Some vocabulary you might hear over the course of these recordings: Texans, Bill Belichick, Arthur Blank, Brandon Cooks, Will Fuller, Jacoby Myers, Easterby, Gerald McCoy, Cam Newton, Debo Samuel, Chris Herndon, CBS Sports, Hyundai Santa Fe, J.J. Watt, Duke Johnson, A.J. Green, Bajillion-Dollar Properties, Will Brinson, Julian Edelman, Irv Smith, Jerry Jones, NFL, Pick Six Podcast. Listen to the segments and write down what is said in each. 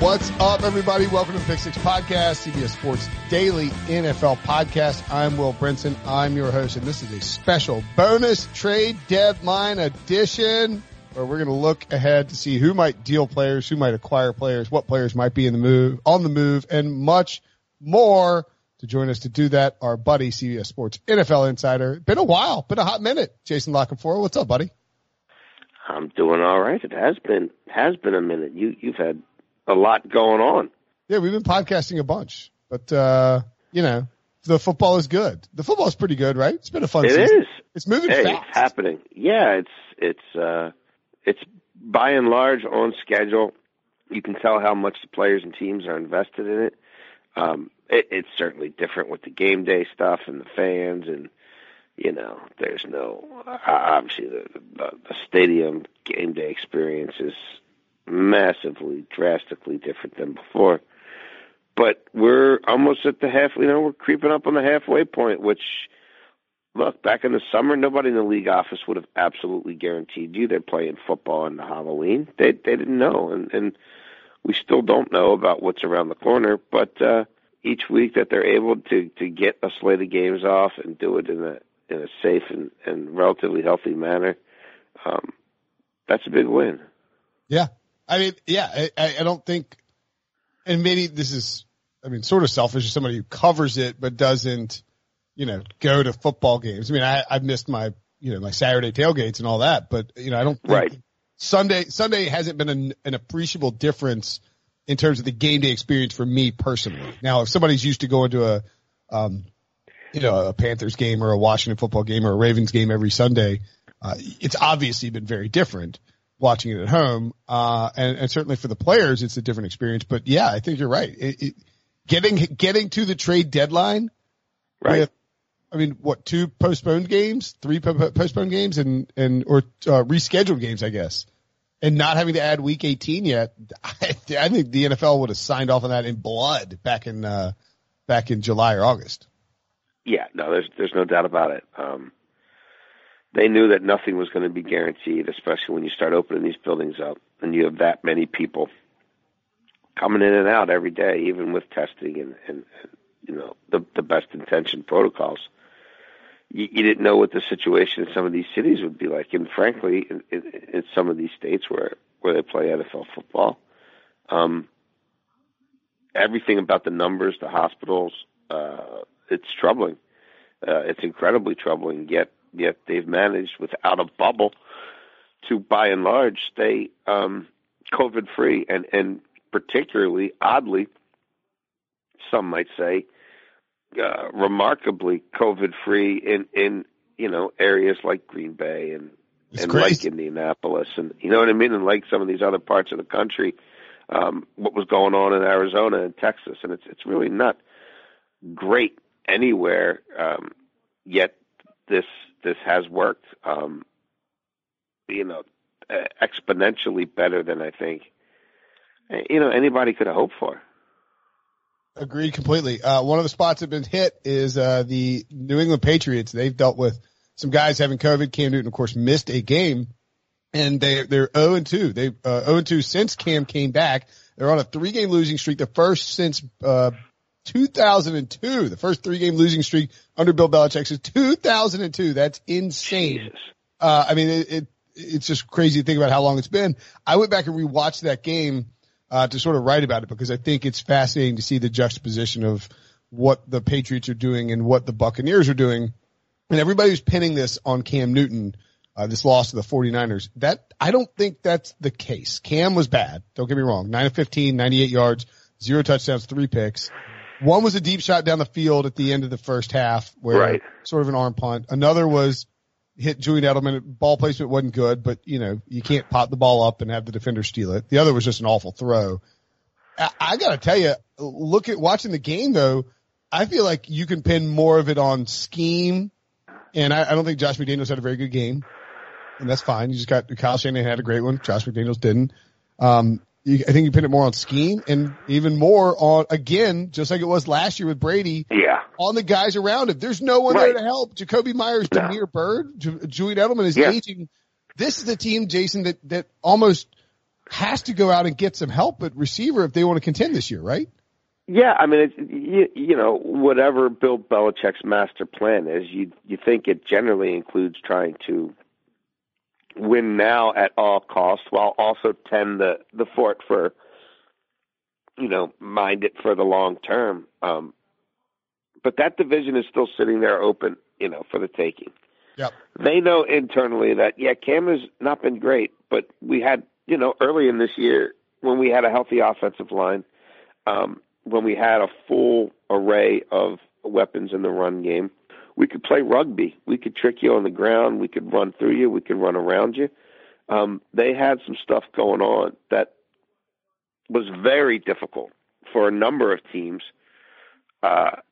What's up, everybody? Welcome to the Pick Six Podcast, CBS Sports Daily NFL Podcast. I'm Will Brinson. I'm your host, and this is a special bonus trade deadline edition where we're going to look ahead to see who might deal players, who might acquire players, what players might be on the move, and much more. To join us to do that, our buddy, CBS Sports NFL Insider. Been a while, been a hot minute. Jason La Canfora, what's up, buddy? I'm doing all right. It has been a minute. You've had a lot going on. Yeah, we've been podcasting a bunch, but the football is good. The football is pretty good, right? It's been a fun season. It is. It's moving fast. It's happening. Yeah, it's by and large on schedule. You can tell how much the players and teams are invested in it. It's certainly different with the game day stuff and the fans, and there's no obviously the stadium game day experience is massively, drastically different than before. But we're almost at the half, we're creeping up on the halfway point, which, look, back in the summer, nobody in the league office would have absolutely guaranteed you they're playing football on Halloween. They didn't know, and we still don't know about what's around the corner, but each week that they're able to get a slate of games off and do it in a safe and relatively healthy manner, that's a big win. Yeah. I don't think, and maybe this is, sort of selfish as somebody who covers it but doesn't, go to football games. I've missed my, my Saturday tailgates and all that, but, I don't think right. Sunday hasn't been an appreciable difference in terms of the game day experience for me personally. Now, if somebody's used to going to a, a Panthers game or a Washington football game or a Ravens game every Sunday, it's obviously been very different watching it at home, and certainly for the players, it's a different experience. But yeah, I think you're right. Getting to the trade deadline, right? With, two postponed games, three postponed games, or rescheduled games, I guess, and not having to add Week 18 yet. I think the NFL would have signed off on that in blood back in July or August. Yeah, no, there's no doubt about it. They knew that nothing was going to be guaranteed, especially when you start opening these buildings up and you have that many people coming in and out every day, even with testing and the best intention protocols. You didn't know what the situation in some of these cities would be like. And frankly, in some of these states where they play NFL football, everything about the numbers, the hospitals, it's troubling. It's incredibly troubling, yet they've managed without a bubble to, by and large, stay COVID-free and particularly, oddly, some might say, remarkably COVID-free in areas like Green Bay and like Indianapolis and, and like some of these other parts of the country, what was going on in Arizona and Texas. And it's really not great anywhere, yet this has worked, exponentially better than I think, anybody could have hoped for. Agreed completely. One of the spots that have been hit is the New England Patriots. They've dealt with some guys having COVID. Cam Newton, of course, missed a game, and they're 0-2. They've 0-2 since Cam came back. They're on a three-game losing streak, the first since 2002. The first three-game losing streak under Bill Belichick since 2002. That's insane. Jesus. It's just crazy to think about how long it's been. I went back and rewatched that game to sort of write about it because I think it's fascinating to see the juxtaposition of what the Patriots are doing and what the Buccaneers are doing. And everybody who's pinning this on Cam Newton, this loss to the 49ers, that I don't think that's the case. Cam was bad. Don't get me wrong. 9 of 15, 98 yards, 0 touchdowns, 3 picks. One was a deep shot down the field at the end of the first half, where sort of an arm punt. Another was hit Julian Edelman. Ball placement wasn't good, but you know you can't pop the ball up and have the defender steal it. The other was just an awful throw. I gotta tell you, watching the game though, I feel like you can pin more of it on scheme, and I don't think Josh McDaniels had a very good game, and that's fine. You just got Kyle Shanahan had a great one, Josh McDaniels didn't. I think you pin it more on scheme and even more on, again, just like it was last year with Brady, on the guys around him. There's no one there to help. Jacoby Myers, Demir Byrd, Julian Edelman is aging. This is the team, Jason, that almost has to go out and get some help at receiver if they want to contend this year, right? Yeah, I mean, you know, whatever Bill Belichick's master plan is, you think it generally includes trying to win now at all costs, while also tend the fort for, you know, mind it for the long term. But that division is still sitting there open, you know, for the taking. Yep. They know internally that, Cam has not been great, but we had, you know, early in this year when we had a healthy offensive line, when we had a full array of weapons in the run game, we could play rugby. We could trick you on the ground. We could run through you. We could run around you. They had some stuff going on that was very difficult for a number of teams to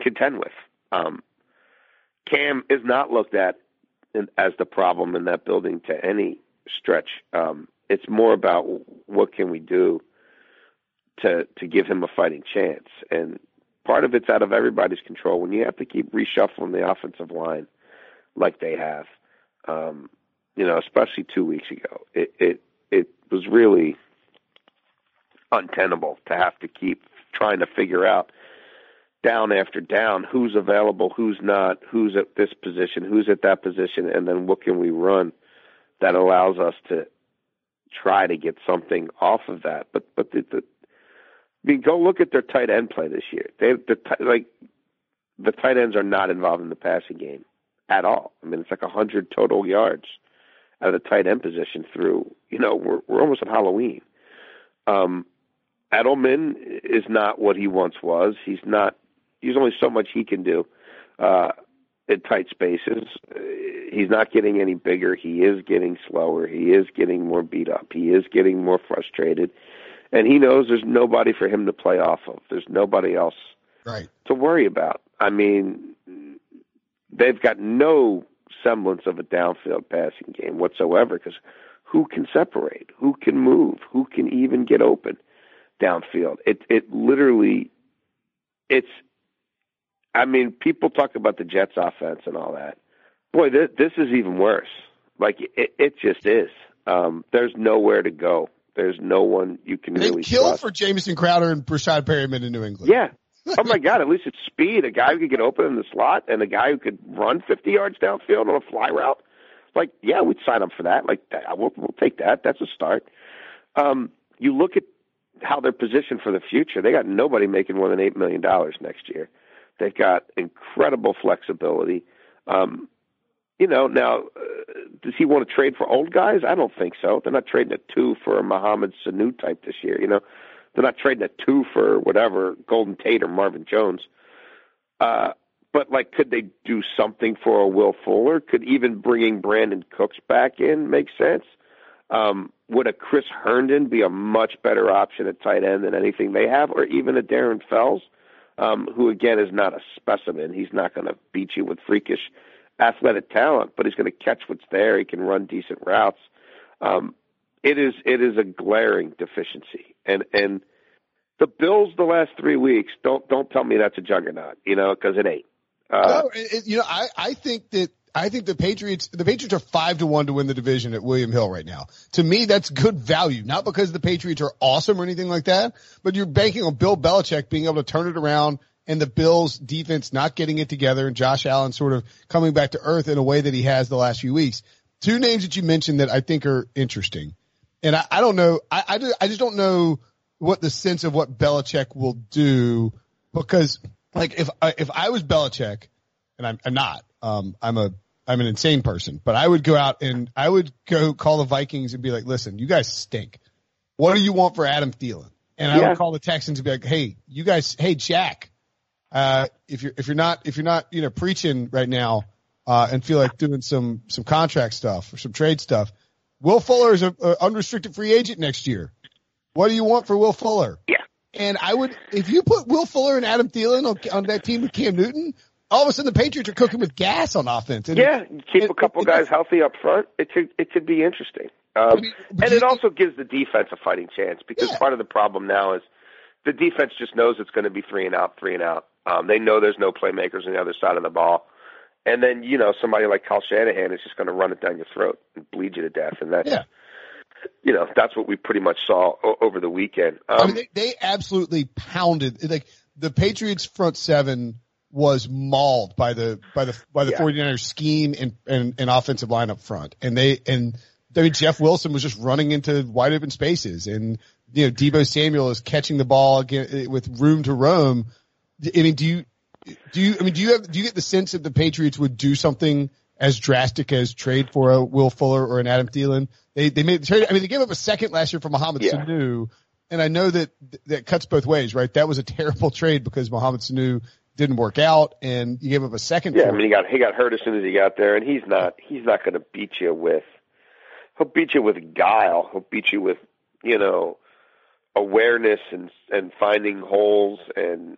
contend with. Cam is not looked at as the problem in that building to any stretch. It's more about what can we do to give him a fighting chance. And part of it's out of everybody's control. When you have to keep reshuffling the offensive line like they have, you know, especially 2 weeks ago, it was really untenable to have to keep trying to figure out down after down who's available, who's not, who's at this position, who's at that position, and then what can we run that allows us to try to get something off of that. But the I mean, go look at their tight end play this year. The tight ends are not involved in the passing game at all. I mean, it's like 100 total yards out of the tight end position through, you know, we're almost at Halloween. Edelman is not what he once was. He's only so much he can do in tight spaces. He's not getting any bigger. He is getting slower. He is getting more beat up. He is getting more frustrated. And he knows there's nobody for him to play off of. There's nobody else to worry about. I mean, they've got no semblance of a downfield passing game whatsoever because who can separate? Who can move? Who can even get open downfield? I mean, people talk about the Jets offense and all that. Boy, this is even worse. Like, it just is. There's nowhere to go. There's no one you can really trust. For Jamison Crowder and Breshad Perriman in New England. Yeah. Oh, my God. At least it's speed. A guy who could get open in the slot and a guy who could run 50 yards downfield on a fly route. Like, yeah, we'd sign up for that. Like, we'll take that. That's a start. You look at how they're positioned for the future. They got nobody making more than $8 million next year. They've got incredible flexibility. You know, now, does he want to trade for old guys? I don't think so. They're not trading a 2 for a Mohamed Sanu type this year, you know. They're not trading a 2 for whatever, Golden Tate or Marvin Jones. But, like, could they do something for a Will Fuller? Could even bringing Brandon Cooks back in make sense? Would a Chris Herndon be a much better option at tight end than anything they have, or even a Darren Fells, who, again, is not a specimen. He's not going to beat you with freakish athletic talent, but he's going to catch what's there. He can run decent routes. It is a glaring deficiency. And the Bills the last 3 weeks, don't tell me that's a juggernaut, you know, because it ain't. I think the Patriots are 5-1 to win the division at William Hill right now. To me, that's good value, not because the Patriots are awesome or anything like that, but you're banking on Bill Belichick being able to turn it around and the Bills' defense not getting it together and Josh Allen sort of coming back to earth in a way that he has the last few weeks. Two names that you mentioned that I think are interesting. And I don't know. I just don't know what the sense of what Belichick will do because, like, if I was Belichick, and I'm not, I'm an insane person, but I would go out and I would go call the Vikings and be like, listen, you guys stink. What do you want for Adam Thielen? And I would call the Texans and be like, hey, you guys, hey, Jack, if you're not, you know, preaching right now, and feel like doing some contract stuff or some trade stuff, Will Fuller is an unrestricted free agent next year. What do you want for Will Fuller? Yeah. And I would, if you put Will Fuller and Adam Thielen on that team with Cam Newton, all of a sudden the Patriots are cooking with gas on offense. And keep a couple guys healthy up front. It should be interesting. And it also gives the defense a fighting chance because part of the problem now is the defense just knows it's going to be three and out. They know there's no playmakers on the other side of the ball. And then, you know, somebody like Kyle Shanahan is just going to run it down your throat and bleed you to death. And that's, you know, that's what we pretty much saw over the weekend. I mean, they absolutely pounded. Like the Patriots front seven was mauled by the 49ers scheme and offensive line up front. And Jeff Wilson was just running into wide open spaces, and you know Debo Samuel is catching the ball again with room to roam. I mean, do you get the sense that the Patriots would do something as drastic as trade for a Will Fuller or an Adam Thielen? They made the trade. I mean, they gave up a second last year for Mohamed Sanu, and I know that cuts both ways, right? That was a terrible trade because Mohamed Sanu didn't work out, and you gave up a second. Yeah, I mean, he got hurt as soon as he got there, and he's not going to beat you with. He'll beat you with guile. He'll beat you with, you know, awareness and finding holes and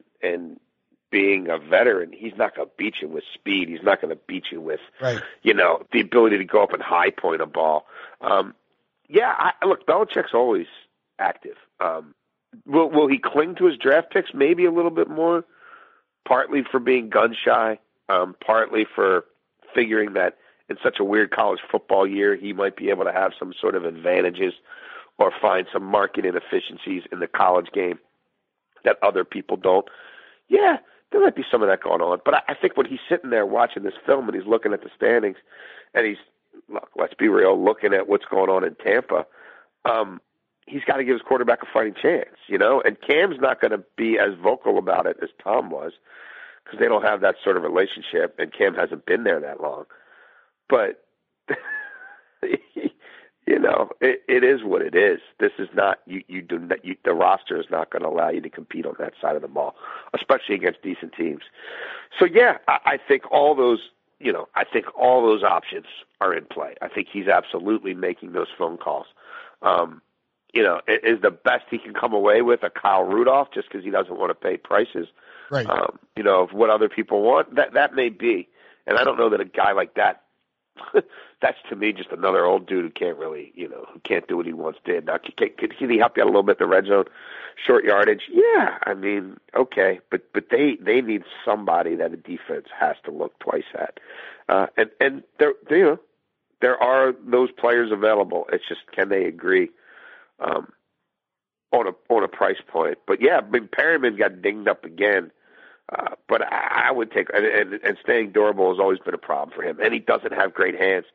being a veteran. He's not going to beat you with speed. He's not going to beat you with, you know, the ability to go up and high point a ball. Look, Belichick's always active. Will he cling to his draft picks maybe a little bit more? Partly for being gun shy, partly for figuring that in such a weird college football year, he might be able to have some sort of advantages or find some market inefficiencies in the college game that other people don't. Yeah, there might be some of that going on. But I think when he's sitting there watching this film and he's looking at the standings and let's be real, looking at what's going on in Tampa, he's got to give his quarterback a fighting chance, you know? And Cam's not going to be as vocal about it as Tom was because they don't have that sort of relationship, and Cam hasn't been there that long. But, you know, it is what it is. This is not – the roster is not going to allow you to compete on that side of the ball, especially against decent teams. So, yeah, I think all those – you know, I think all those options are in play. I think he's absolutely making those phone calls. You know, is the best he can come away with a Kyle Rudolph just because he doesn't want to pay prices, right? You know, of what other people want, that may be. And I don't know that a guy like that – that's to me just another old dude who can't really, you know, who can't do what he once did. Now, can he help you out a little bit in the red zone, short yardage? Yeah, I mean, okay, but they need somebody that a defense has to look twice at, and there, you know, there are those players available. It's just, can they agree on a price point? But yeah, I mean, Perriman got dinged up again. But I would take, and staying durable has always been a problem for him. And he doesn't have great hands,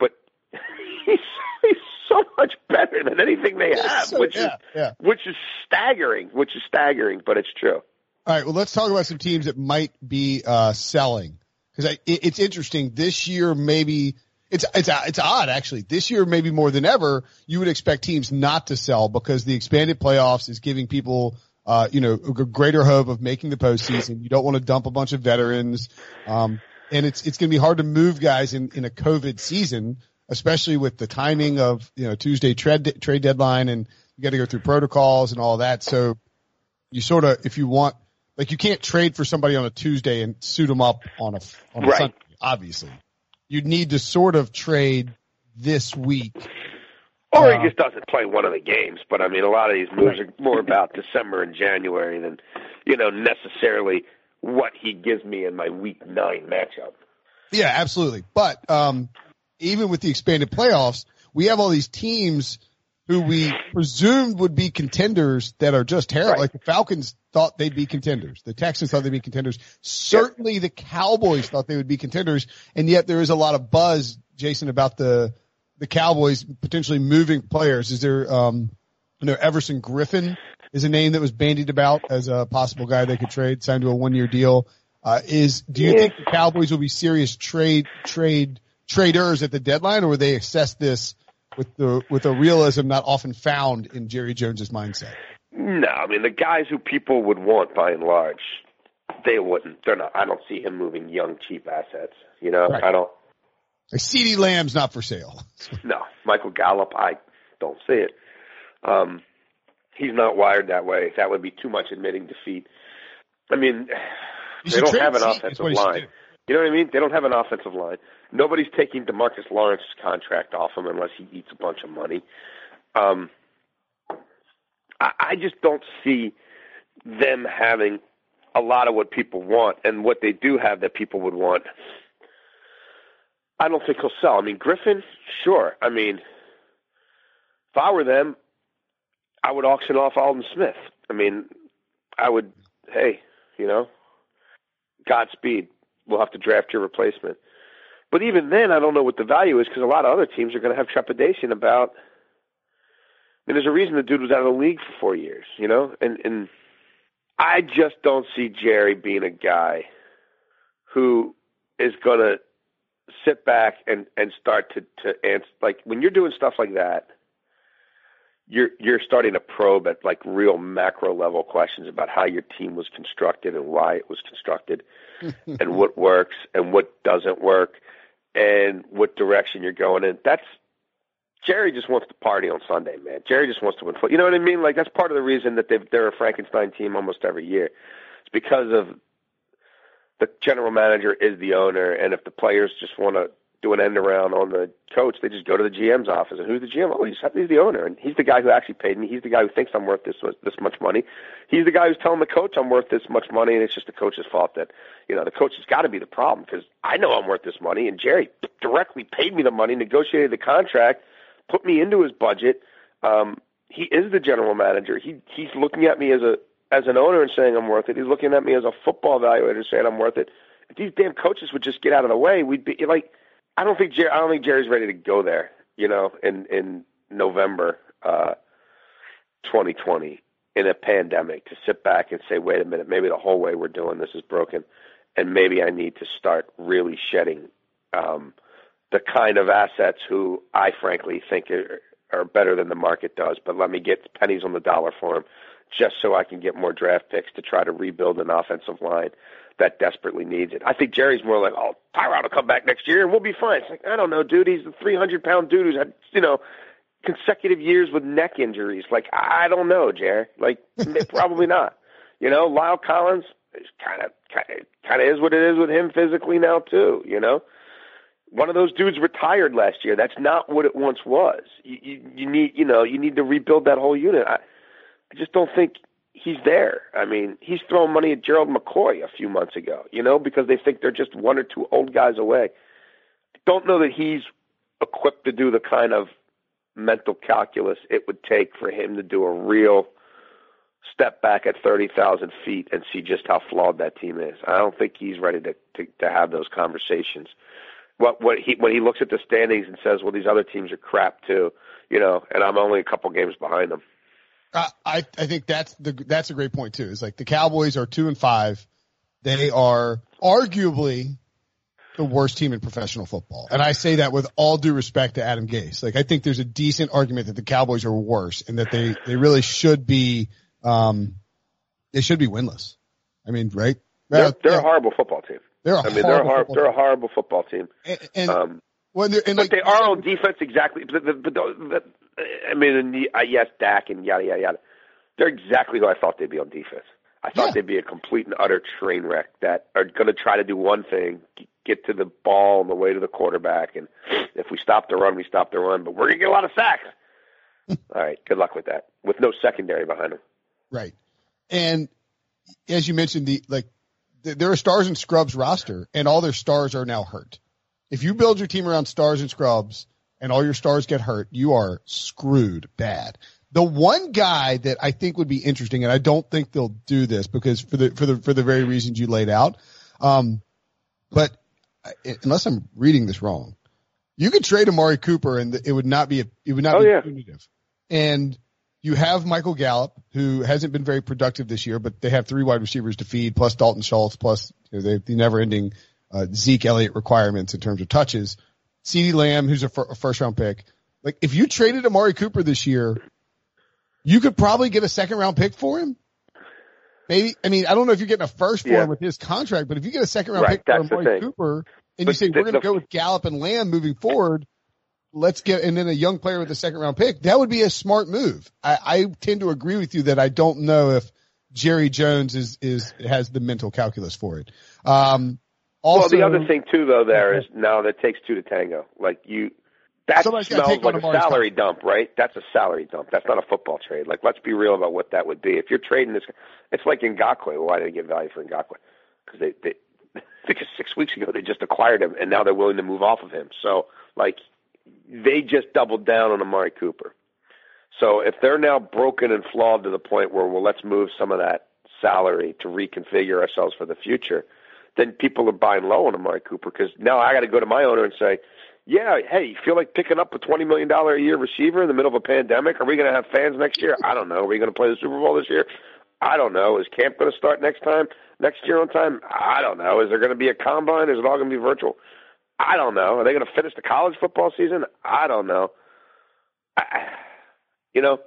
but he's so much better than anything they have, which is staggering, but it's true. All right. Well, let's talk about some teams that might be selling, because it's interesting this year. Maybe it's odd actually. This year, maybe more than ever, you would expect teams not to sell because the expanded playoffs is giving people, you know, a greater hope of making the postseason. You don't want to dump a bunch of veterans. And it's going to be hard to move guys in a COVID season, especially with the timing of, you know, Tuesday trade deadline, and you got to go through protocols and all that. So you sort of, if you want, like, you can't trade for somebody on a Tuesday and suit them up on a Sunday, obviously. You'd need to sort of trade this week. Or he just doesn't play one of the games. But, I mean, a lot of these moves are more about December and January than, you know, necessarily what he gives me in my Week 9 matchup. Yeah, absolutely. But even with the expanded playoffs, we have all these teams who we presumed would be contenders that are just terrible. Right. Like the Falcons thought they'd be contenders. The Texans thought they'd be contenders. Certainly the Cowboys thought they would be contenders. And yet there is a lot of buzz, Jason, about the Cowboys potentially moving players. Is there, you know, Everson Griffin is a name that was bandied about as a possible guy they could trade, signed to a 1-year deal. Do you think the Cowboys will be serious traders at the deadline, or will they assess this with a realism not often found in Jerry Jones's mindset? No, I mean, the guys who people would want, by and large, they wouldn't. They're not. I don't see him moving young, cheap assets. You know, right. I don't. CeeDee Lamb's not for sale. No, Michael Gallup, I don't see it. He's not wired that way. That would be too much admitting defeat. I mean, they don't have an offensive line. You know what I mean? They don't have an offensive line. Nobody's taking DeMarcus Lawrence's contract off him unless he eats a bunch of money. I just don't see them having a lot of what people want, and what they do have that people would want, I don't think he'll sell. I mean, Griffin, sure. I mean, if I were them, I would auction off Alden Smith. I mean, I would, hey, you know, Godspeed. We'll have to draft your replacement. But even then, I don't know what the value is because a lot of other teams are going to have trepidation about. I mean, there's a reason the dude was out of the league for 4 years, you know? And I just don't see Jerry being a guy who is going to sit back and start to answer. Like, when you're doing stuff like that, you're starting to probe at, like, real macro-level questions about how your team was constructed and why it was constructed and what works and what doesn't work and what direction you're going in. That's – Jerry just wants to party on Sunday, man. Jerry just wants to win football. You know what I mean? Like, that's part of the reason that they're a Frankenstein team almost every year. It's because of the general manager is the owner, and if the players just want to – do an end around on the coach, they just go to the GM's office. And who's the GM? Oh, he's the owner. And he's the guy who actually paid me. He's the guy who thinks I'm worth this much money. He's the guy who's telling the coach I'm worth this much money, and it's just the coach's fault that, you know, the coach has got to be the problem because I know I'm worth this money, and Jerry directly paid me the money, negotiated the contract, put me into his budget. He is the general manager. He's looking at me as an owner and saying I'm worth it. He's looking at me as a football evaluator saying I'm worth it. If these damn coaches would just get out of the way, we'd be like – I don't think Jerry's ready to go there, you know, in November 2020 in a pandemic to sit back and say, wait a minute, maybe the whole way we're doing this is broken, and maybe I need to start really shedding the kind of assets who I frankly think are better than the market does, but let me get pennies on the dollar for them just so I can get more draft picks to try to rebuild an offensive line that desperately needs it. I think Jerry's more like, oh, Tyrod will come back next year and we'll be fine. It's like, I don't know, dude. He's the 300-pound dude who's had, you know, consecutive years with neck injuries. Like, I don't know, Jerry. Like, probably not. You know, Lyle Collins kind of is what it is with him physically now too, you know. One of those dudes retired last year. That's not what it once was. You need to rebuild that whole unit. I just don't think he's there. I mean, he's throwing money at Gerald McCoy a few months ago, you know, because they think they're just one or two old guys away. I don't know that he's equipped to do the kind of mental calculus it would take for him to do a real step back at 30,000 feet and see just how flawed that team is. I don't think he's ready to have those conversations. When he looks at the standings and says, well, these other teams are crap too, you know, and I'm only a couple games behind them. I think that's a great point too. It's like the Cowboys are 2-5. They are arguably the worst team in professional football. And I say that with all due respect to Adam Gase. Like, I think there's a decent argument that the Cowboys are worse and that they really should be, they should be winless. I mean, right? They're a horrible football team. They're a horrible football team. But they are on defense exactly. Yes, Dak and yada, yada, yada. They're exactly who I thought they'd be on defense. I thought they'd be a complete and utter train wreck that are going to try to do one thing, get to the ball on the way to the quarterback, and if we stop the run, we stop the run, but we're going to get a lot of sacks. All right, good luck with that, with no secondary behind them. Right. And as you mentioned, they're a stars and scrubs roster, and all their stars are now hurt. If you build your team around stars and scrubs and all your stars get hurt, you are screwed bad. The one guy that I think would be interesting, and I don't think they'll do this because for the very reasons you laid out, but unless I'm reading this wrong, you could trade Amari Cooper and it would not be punitive. And you have Michael Gallup, who hasn't been very productive this year, but they have 3 wide receivers to feed, plus Dalton Schultz, plus, you know, the never-ending Zeke Elliott requirements in terms of touches. CeeDee Lamb, who's a first round pick. Like, if you traded Amari Cooper this year, you could probably get a second round pick for him. Maybe. I mean, I don't know if you're getting a first for him with his contract, but if you get a second round pick for Amari Cooper and you say we're going to go with Gallup and Lamb moving forward, let's get and then a young player with a second round pick, that would be a smart move. I tend to agree with you that I don't know if Jerry Jones has the mental calculus for it. Also, well, the other thing too, though, there is now that takes two to tango. Like that smells like a salary dump, right? That's a salary dump. That's not a football trade. Like, let's be real about what that would be. If you're trading this, it's like Ngakoue. Why did they get value for Ngakoue? Because because 6 weeks ago they just acquired him, and now they're willing to move off of him. So, like, they just doubled down on Amari Cooper. So if they're now broken and flawed to the point where, well, let's move some of that salary to reconfigure ourselves for the future, then people are buying low on Amari Cooper because now I got to go to my owner and say, yeah, hey, you feel like picking up a $20 million a year receiver in the middle of a pandemic? Are we going to have fans next year? I don't know. Are we going to play the Super Bowl this year? I don't know. Is camp going to start next year on time? I don't know. Is there going to be a combine? Is it all going to be virtual? I don't know. Are they going to finish the college football season? I don't know. You know,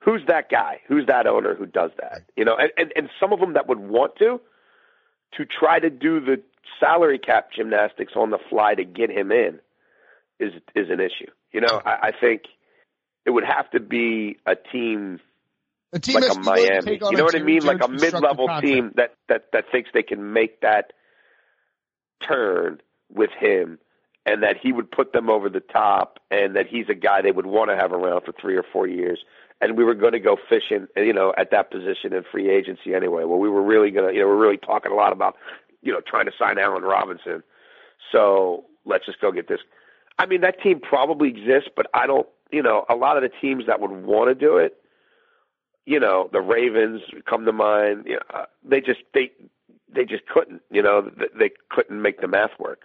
who's that guy? Who's that owner who does that? You know, and some of them that would want to try to do the salary cap gymnastics on the fly to get him in is an issue. You know, I think it would have to be a team like a Miami. You know what I mean? Like a mid-level team that thinks they can make that turn with him and that he would put them over the top and that he's a guy they would want to have around for 3 or 4 years. And we were going to go fishing, you know, at that position in free agency anyway. Well, we were really going to, you know, we're really talking a lot about, you know, trying to sign Allen Robinson. So let's just go get this. I mean, that team probably exists, but I don't, you know, a lot of the teams that would want to do it, you know, the Ravens come to mind. You know, they just couldn't, you know, they couldn't make the math work.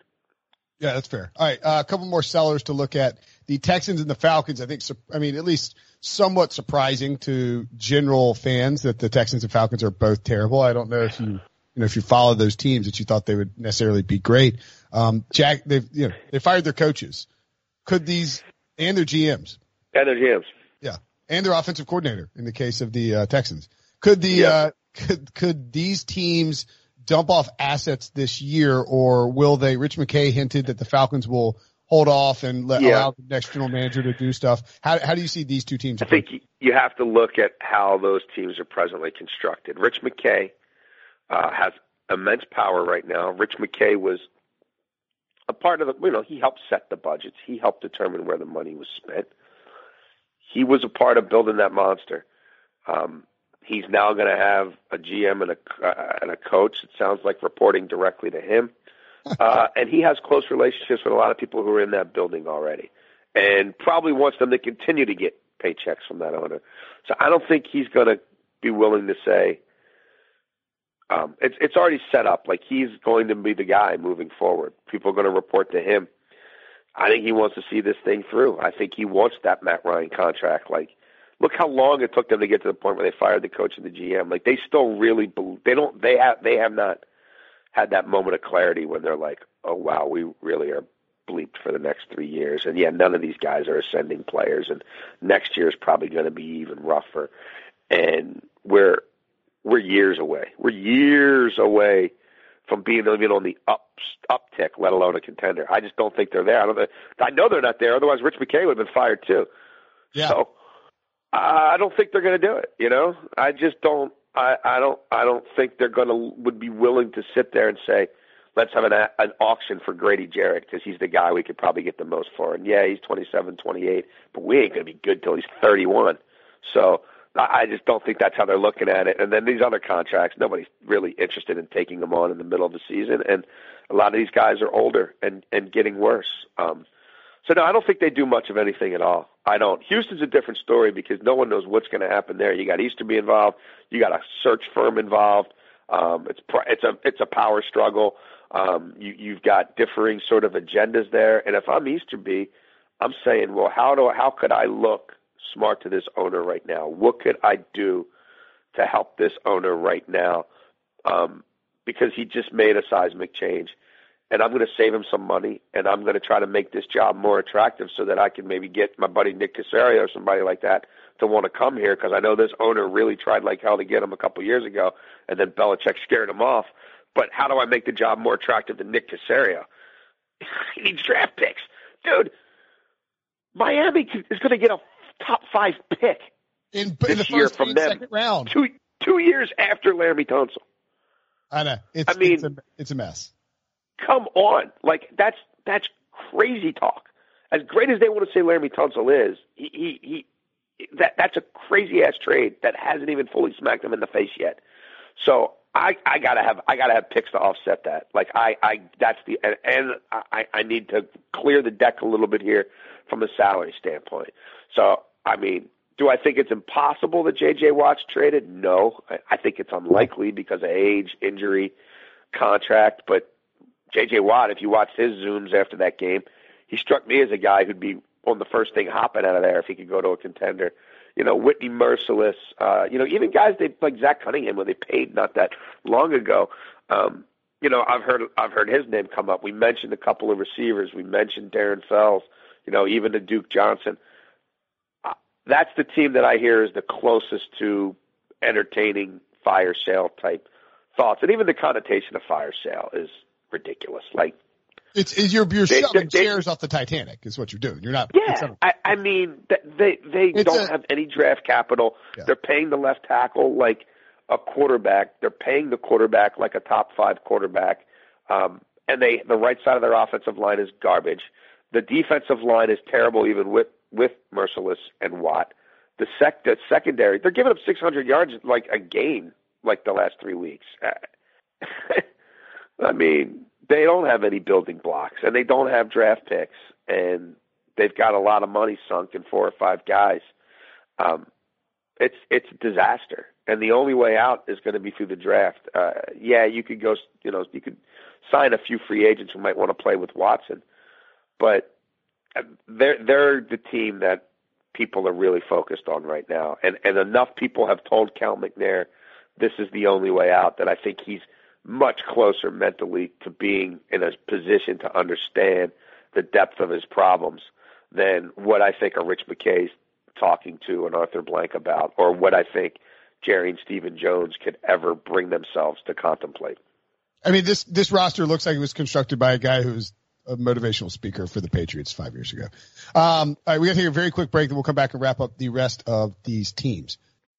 Yeah, that's fair. All right, a couple more sellers to look at. The Texans and the Falcons, I think, I mean, at least somewhat surprising to general fans that the Texans and Falcons are both terrible. I don't know if you follow those teams that you thought they would necessarily be great. Jack, they fired their coaches. Could these – and their GMs. And their GMs. Yeah, and their offensive coordinator in the case of the Texans. Could these teams – dump off assets this year, or will they? Rich McKay hinted that the Falcons will hold off and allow the next general manager to do stuff. How do you see these two teams? I think you have to look at how those teams are presently constructed. Rich McKay has immense power right now. Rich McKay was a part of the, you know, he helped set the budgets. He helped determine where the money was spent. He was a part of building that monster. He's now going to have a GM and a coach, it sounds like, reporting directly to him. And he has close relationships with a lot of people who are in that building already and probably wants them to continue to get paychecks from that owner. So I don't think he's going to be willing to say it's already set up. Like, he's going to be the guy moving forward. People are going to report to him. I think he wants to see this thing through. I think he wants that Matt Ryan contract, like, look how long it took them to get to the point where they fired the coach and the GM. Like, they still really – they have not had that moment of clarity when they're like, oh, wow, we really are bleeped for the next 3 years. And, yeah, none of these guys are ascending players, and next year is probably going to be even rougher. And we're years away. We're years away from being even on the uptick, let alone a contender. I just don't think they're there. I know they're not there. Otherwise, Rich McKay would have been fired too. Yeah. So, I don't think they're going to do it. You know, I just don't. I don't think they're going to would be willing to sit there and say, let's have an auction for Grady Jarrett because he's the guy we could probably get the most for. And yeah, he's 27, 28, but we ain't going to be good till he's 31. So I just don't think that's how they're looking at it. And then these other contracts, nobody's really interested in taking them on in the middle of the season. And a lot of these guys are older and getting worse. So, no, I don't think they do much of anything at all. I don't. Houston's a different story because no one knows what's going to happen there. You got Easterby involved. You got a search firm involved. It's a power struggle. You've got differing sort of agendas there. And if I'm Easterby, I'm saying, well, how could I look smart to this owner right now? What could I do to help this owner right now? Because he just made a seismic change. and I'm going to save him some money, and I'm going to try to make this job more attractive so that I can maybe get my buddy Nick Caserio or somebody like that to want to come here, because I know this owner really tried like hell to get him a couple years ago, and then Belichick scared him off. But how do I make the job more attractive than Nick Caserio? He needs draft picks. Dude, Miami is going to get a top five pick in this year from them, second round. Two years after Laramie Tunsil. I know. It's a mess. Come on. Like, that's crazy talk. As great as they want to say Laramie Tunsil is, that's a crazy-ass trade that hasn't even fully smacked them in the face yet. So I gotta have picks to offset that. Like I need to clear the deck a little bit here from a salary standpoint. So I mean, do I think it's impossible that J.J. Watt's traded? No, I think it's unlikely because of age, injury, contract. But J.J. Watt, if you watch his Zooms after that game, he struck me as a guy who'd be on the first thing hopping out of there if he could go to a contender. You know, Whitney Merciless, even guys like Zach Cunningham, when they paid not that long ago, I've heard his name come up. We mentioned a couple of receivers. We mentioned Darren Fells, even to Duke Johnson. That's the team that I hear is the closest to entertaining fire sale type thoughts. And even the connotation of fire sale is ridiculous. Like, You're shoving chairs off the Titanic is what you're doing. You're not. Yeah, they don't have any draft capital. Yeah. They're paying the left tackle like a quarterback. They're paying the quarterback like a top five quarterback. And the right side of their offensive line is garbage. The defensive line is terrible, even with Merciless and Watt. The secondary, they're giving up 600 yards like a game like the last 3 weeks. I mean, they don't have any building blocks, and they don't have draft picks, and they've got a lot of money sunk in four or five guys. It's a disaster, and the only way out is going to be through the draft. You could sign a few free agents who might want to play with Watson, but they're the team that people are really focused on right now, and enough people have told Cal McNair this is the only way out that I think he's much closer mentally to being in a position to understand the depth of his problems than what I think are Rich McKay's talking to and Arthur Blank about, or what I think Jerry and Stephen Jones could ever bring themselves to contemplate. I mean, this roster looks like it was constructed by a guy who's a motivational speaker for the Patriots 5 years ago. All right, we're going to take a very quick break, then we'll come back and wrap up the rest of these teams.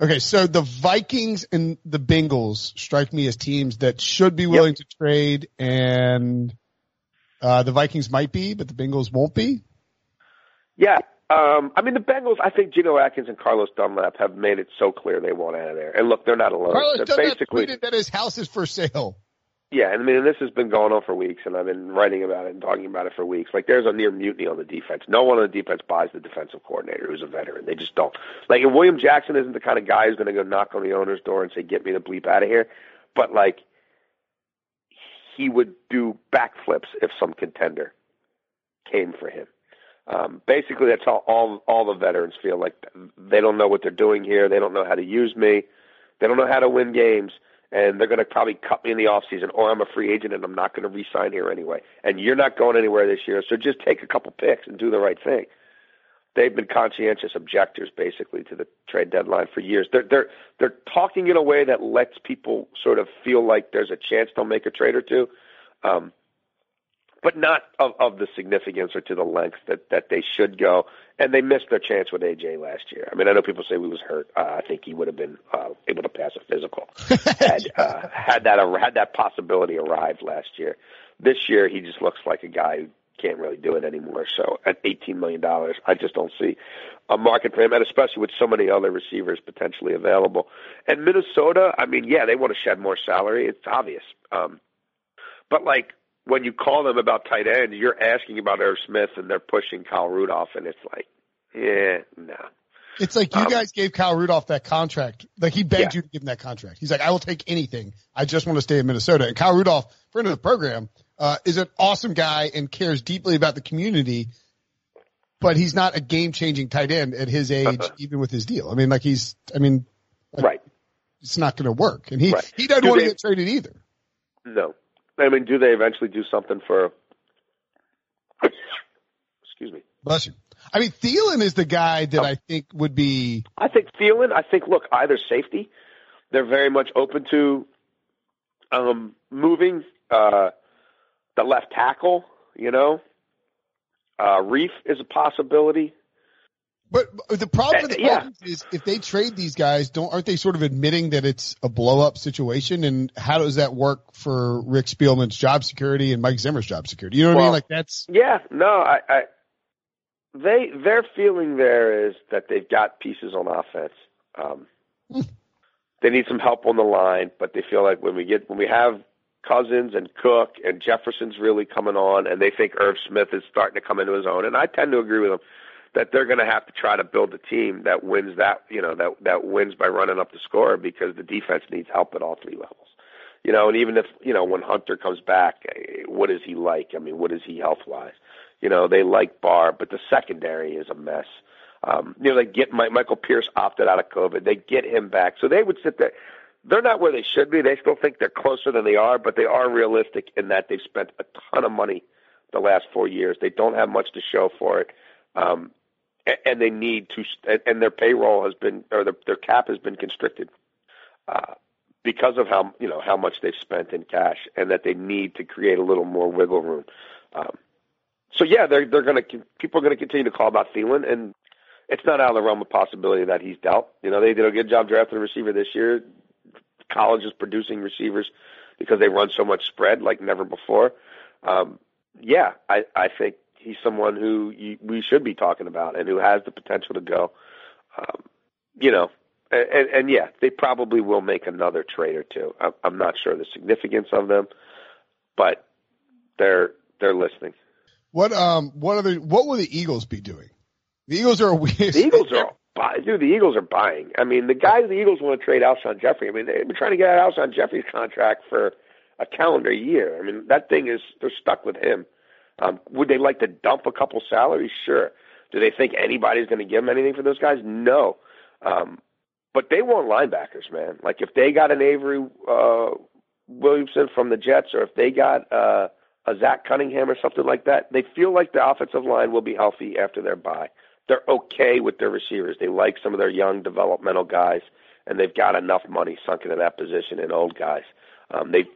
Okay, so the Vikings and the Bengals strike me as teams that should be willing to trade, and the Vikings might be, but the Bengals won't be? Yeah. The Bengals, I think Geno Atkins and Carlos Dunlap have made it so clear they want out of there. And, look, they're not alone. Carlos Dunlap tweeted that his house is for sale. Yeah, this has been going on for weeks, and I've been writing about it and talking about it for weeks. Like, there's a near mutiny on the defense. No one on the defense buys the defensive coordinator who's a veteran. They just don't. Like, and William Jackson isn't the kind of guy who's going to go knock on the owner's door and say, get me the bleep out of here. But, like, he would do backflips if some contender came for him. Basically, that's how all the veterans feel. Like, they don't know what they're doing here. They don't know how to use me. They don't know how to win games. And they're going to probably cut me in the offseason, or I'm a free agent and I'm not going to re-sign here anyway. And you're not going anywhere this year, so just take a couple picks and do the right thing. they've been conscientious objectors basically to the trade deadline for years. They're talking in a way that lets people sort of feel like there's a chance they'll make a trade or two, but not of the significance or to the length that they should go. And they missed their chance with AJ last year. I mean, I know people say he was hurt. I think he would have been able to pass a physical had that possibility arrived last year. This year, he just looks like a guy who can't really do it anymore. So at $18 million, I just don't see a market for him, and especially with so many other receivers potentially available. And Minnesota, I mean, yeah, they want to shed more salary. It's obvious. But, like, when you call them about tight end, you're asking about Irv Smith, and they're pushing Kyle Rudolph, and it's like, yeah, no. It's like you guys gave Kyle Rudolph that contract. Like, he begged you to give him that contract. He's like, I will take anything. I just want to stay in Minnesota. And Kyle Rudolph, friend of the program, is an awesome guy and cares deeply about the community, but he's not a game-changing tight end at his age, even with his deal. I mean, like, it's not going to work. And he doesn't want to get traded either. No. I mean, do they eventually do something for – excuse me. Bless you. I mean, Thielen is the guy that I think would be – I think, either safety, they're very much open to moving the left tackle, you know. Reef is a possibility. But the problem with the is if they trade these guys, aren't they sort of admitting that it's a blow-up situation? And how does that work for Rick Spielman's job security and Mike Zimmer's job security? You know what I mean? Like, that's their feeling there is that they've got pieces on offense. They need some help on the line, but they feel like when we have Cousins and Cook and Jefferson's really coming on, and they think Irv Smith is starting to come into his own, and I tend to agree with them, that they're going to have to try to build a team that wins that wins by running up the score, because the defense needs help at all three levels. You know, and even if, you know, when Hunter comes back, what is he like? I mean, what is he health-wise? You know, they like Barr, but the secondary is a mess. You know, they get Michael Pierce opted out of COVID. They get him back. So they would sit there. They're not where they should be. They still think they're closer than they are, but they are realistic in that they've spent a ton of money the last 4 years. They don't have much to show for it. And they need to, and their payroll has been, or their cap has been constricted because of how much they've spent in cash, and that they need to create a little more wiggle room. People are going to continue to call about Thielen, and it's not out of the realm of possibility that he's dealt. You know, they did a good job drafting a receiver this year. College is producing receivers because they run so much spread like never before. I think he's someone who we should be talking about and who has the potential to go, they probably will make another trade or two. I'm not sure the significance of them, but they're listening. What will the Eagles be doing? The Eagles are buying. I mean, the Eagles want to trade Alshon Jeffrey. I mean, they've been trying to get out Alshon Jeffrey's contract for a calendar year. I mean, that thing is, they're stuck with him. Would they like to dump a couple salaries? Sure. Do they think anybody's going to give them anything for those guys? No. But they want linebackers, man. Like, if they got an Avery Williamson from the Jets, or if they got a Zach Cunningham or something like that, they feel like the offensive line will be healthy after their bye. They're okay with their receivers. They like some of their young developmental guys, and they've got enough money sunk into that position in old guys. They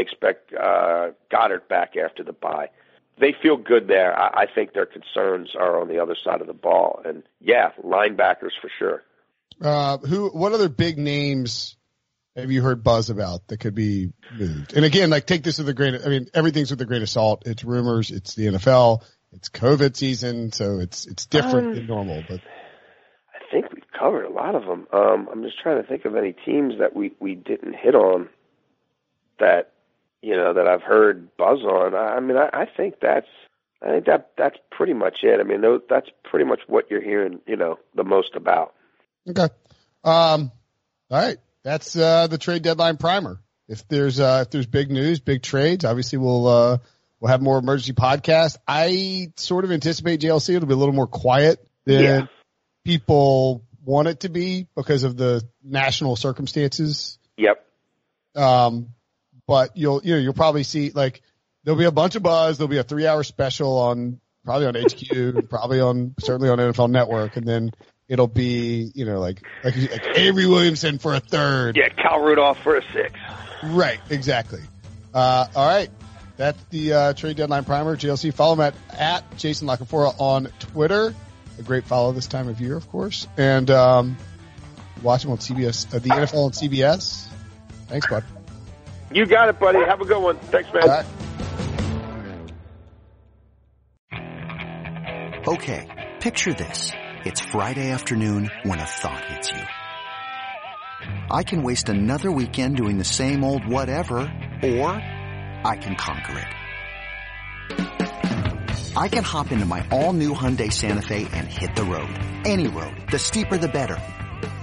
expect Goddard back after the bye. They feel good there. I think their concerns are on the other side of the ball. And, yeah, linebackers for sure. What other big names have you heard buzz about that could be moved? And, again, like, take this with a grain of – I mean, everything's with a grain of salt. It's rumors. It's the NFL. It's COVID season, so it's different than normal. But I think we've covered a lot of them. I'm just trying to think of any teams that we didn't hit on that – you know, that I've heard buzz on. I mean, I think that's pretty much it. I mean, that's pretty much what you're hearing, you know, the most about. Okay. All right. That's the trade deadline primer. If there's big news, big trades, obviously we'll have more emergency podcasts. I sort of anticipate JLC it'll be a little more quiet than people want it to be because of the national circumstances. Yep. But you'll probably see, like, there'll be a bunch of buzz. There'll be a 3-hour special on probably on HQ, probably on, certainly on NFL Network, and then it'll be, you know, like Avery Williamson for a third. Yeah, Kyle Rudolph for a sixth. Right, exactly. All right. That's the Trade Deadline Primer, JLC. Follow him at Jason La Canfora on Twitter. A great follow this time of year, of course. And watch him on CBS, the NFL on CBS. Thanks, bud. You got it, buddy. Have a good one. Thanks, man. All right. Okay, picture this. It's Friday afternoon when a thought hits you. I can waste another weekend doing the same old whatever, or I can conquer it. I can hop into my all-new Hyundai Santa Fe and hit the road. Any road. The steeper, the better.